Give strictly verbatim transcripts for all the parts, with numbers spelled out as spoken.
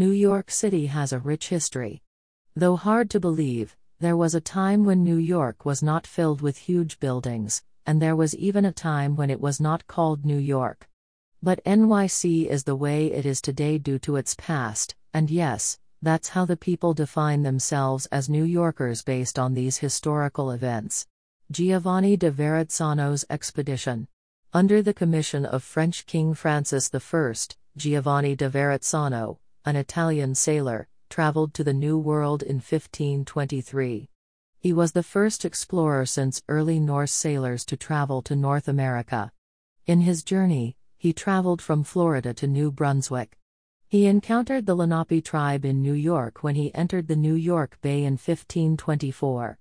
New York City has a rich history. Though hard to believe, there was a time when New York was not filled with huge buildings, and there was even a time when it was not called New York. But N Y C is the way it is today due to its past, and yes, that's how the people define themselves as New Yorkers based on these historical events. Giovanni da Verrazzano's expedition. Under the commission of French King Francis the First, Giovanni da Verrazzano, an Italian sailor, traveled to the New World in fifteen twenty-three. He was the first explorer since early Norse sailors to travel to North America. In his journey, he traveled from Florida to New Brunswick. He encountered the Lenape tribe in New York when he entered the New York Bay in fifteen twenty-four.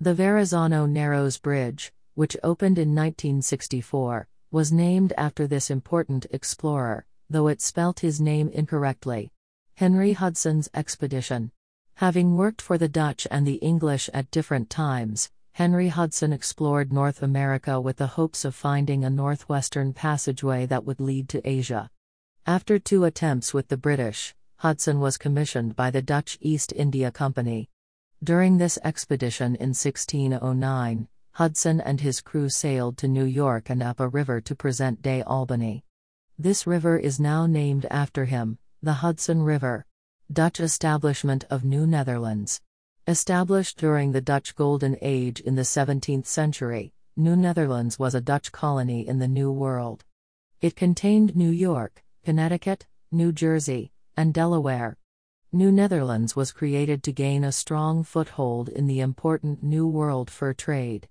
The Verrazzano Narrows Bridge, which opened in nineteen sixty-four, was named after this important explorer, though it spelt his name incorrectly. Henry Hudson's expedition. Having worked for the Dutch and the English at different times, Henry Hudson explored North America with the hopes of finding a northwestern passageway that would lead to Asia. After two attempts with the British, Hudson was commissioned by the Dutch East India Company. During this expedition in sixteen oh nine, Hudson and his crew sailed to New York and up a river to present-day Albany. This river is now named after him, the Hudson River. Dutch establishment of New Netherlands. Established during the Dutch Golden Age in the seventeenth century, New Netherlands was a Dutch colony in the New World. It contained New York, Connecticut, New Jersey, and Delaware. New Netherlands was created to gain a strong foothold in the important New World fur trade.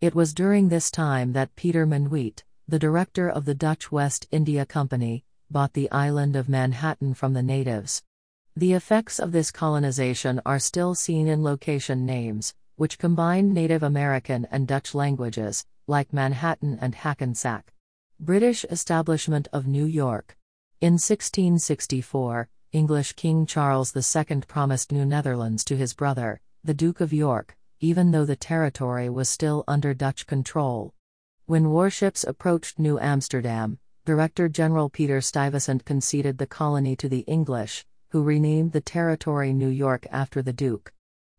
It was during this time that Peter Minuit, the director of the Dutch West India Company, bought the island of Manhattan from the natives. The effects of this colonization are still seen in location names, which combine Native American and Dutch languages, like Manhattan and Hackensack. British establishment of New York. In sixteen sixty-four, English King Charles the Second promised New Netherlands to his brother, the Duke of York, even though the territory was still under Dutch control. When warships approached New Amsterdam, Director General Peter Stuyvesant conceded the colony to the English, who renamed the territory New York after the Duke.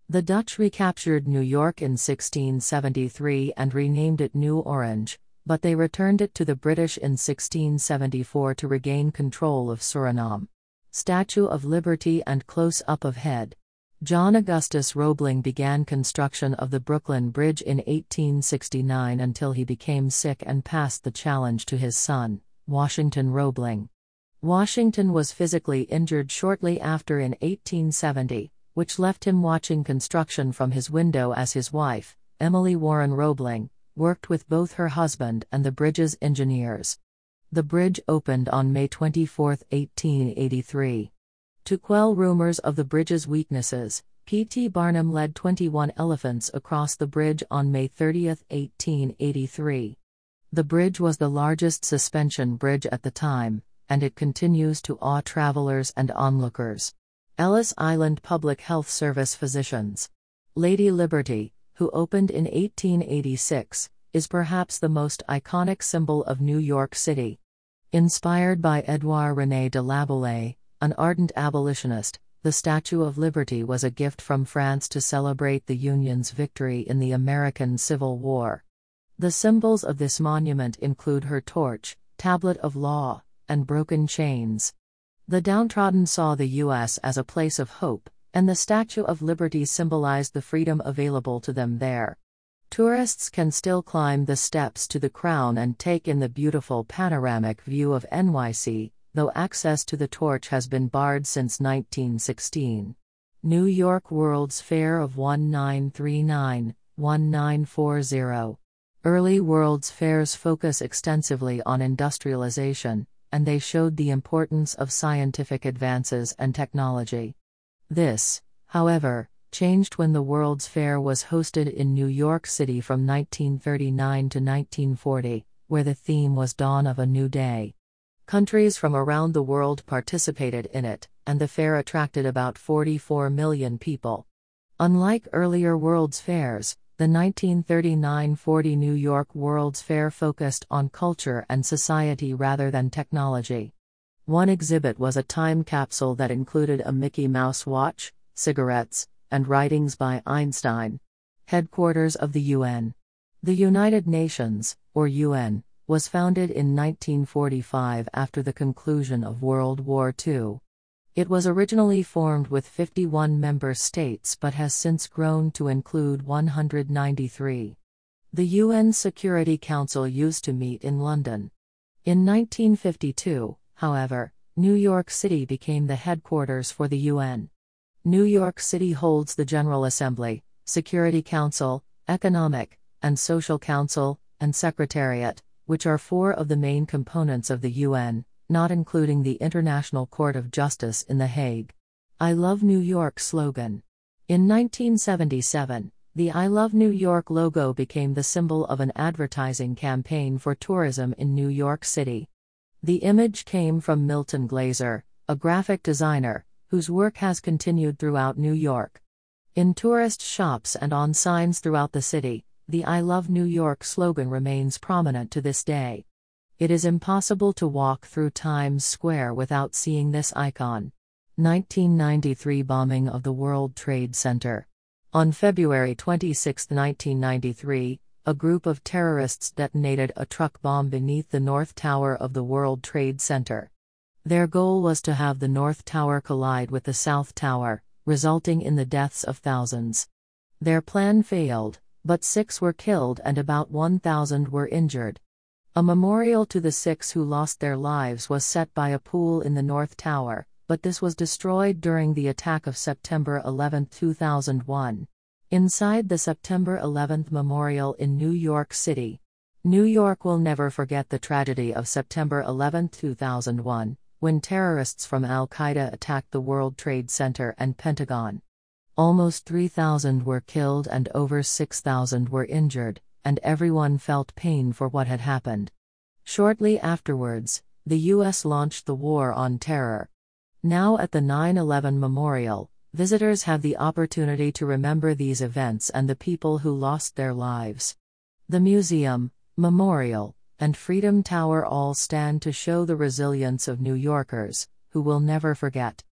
The Dutch recaptured New York in sixteen seventy-three and renamed it New Orange, but they returned it to the British in sixteen seventy-four to regain control of Suriname. Statue of Liberty and close-up of head. John Augustus Roebling began construction of the Brooklyn Bridge in eighteen sixty-nine until he became sick and passed the challenge to his son, Washington Roebling. Washington was physically injured shortly after in eighteen seventy, which left him watching construction from his window as his wife, Emily Warren Roebling, worked with both her husband and the bridge's engineers. The bridge opened on May twenty-fourth, eighteen eighty-three. To quell rumors of the bridge's weaknesses, P T Barnum led twenty-one elephants across the bridge on May thirtieth, eighteen eighty-three. The bridge was the largest suspension bridge at the time, and it continues to awe travelers and onlookers. Ellis Island Public Health Service physicians. Lady Liberty, who opened in eighteen eighty-six, is perhaps the most iconic symbol of New York City. Inspired by Edouard-René de Laboulaye, an ardent abolitionist, the Statue of Liberty was a gift from France to celebrate the Union's victory in the American Civil War. The symbols of this monument include her torch, tablet of law, and broken chains. The downtrodden saw the U S as a place of hope, and the Statue of Liberty symbolized the freedom available to them there. Tourists can still climb the steps to the crown and take in the beautiful panoramic view of N Y C, though access to the torch has been barred since nineteen sixteen. New York World's Fair of nineteen thirty-nine to nineteen forty. Early World's Fairs focus extensively on industrialization, and they showed the importance of scientific advances and technology. This, however, changed when the World's Fair was hosted in New York City from nineteen thirty-nine to nineteen forty, where the theme was Dawn of a New Day. Countries from around the world participated in it, and the fair attracted about forty-four million people. Unlike earlier World's Fairs, the nineteen thirty-nine forty New York World's Fair focused on culture and society rather than technology. One exhibit was a time capsule that included a Mickey Mouse watch, cigarettes, and writings by Einstein. Headquarters of the U N. The United Nations, or U N, was founded in nineteen forty-five after the conclusion of World War Two. It was originally formed with fifty-one member states but has since grown to include one hundred ninety-three. The U N Security Council used to meet in London. In nineteen fifty-two, however, New York City became the headquarters for the U N. New York City holds the General Assembly, Security Council, Economic and Social Council, and Secretariat, which are four of the main components of the U N, not including the International Court of Justice in The Hague. I Love New York slogan. In nineteen seventy-seven, the I Love New York logo became the symbol of an advertising campaign for tourism in New York City. The image came from Milton Glaser, a graphic designer, whose work has continued throughout New York. In tourist shops and on signs throughout the city, the I Love New York slogan remains prominent to this day. It is impossible to walk through Times Square without seeing this icon. nineteen ninety-three bombing of the World Trade Center. On February twenty-sixth, nineteen ninety-three, a group of terrorists detonated a truck bomb beneath the North Tower of the World Trade Center. Their goal was to have the North Tower collide with the South Tower, resulting in the deaths of thousands. Their plan failed, but six were killed and about one thousand were injured. A memorial to the six who lost their lives was set by a pool in the North Tower, but this was destroyed during the attack of September eleventh, two thousand one. Inside the September eleventh Memorial in New York City. New York will never forget the tragedy of September eleventh, two thousand one, when terrorists from Al-Qaeda attacked the World Trade Center and Pentagon. Almost three thousand were killed and over six thousand were injured, and everyone felt pain for what had happened. Shortly afterwards, the U S launched the War on Terror. Now at the nine eleven Memorial, visitors have the opportunity to remember these events and the people who lost their lives. The museum, memorial, and Freedom Tower all stand to show the resilience of New Yorkers, who will never forget.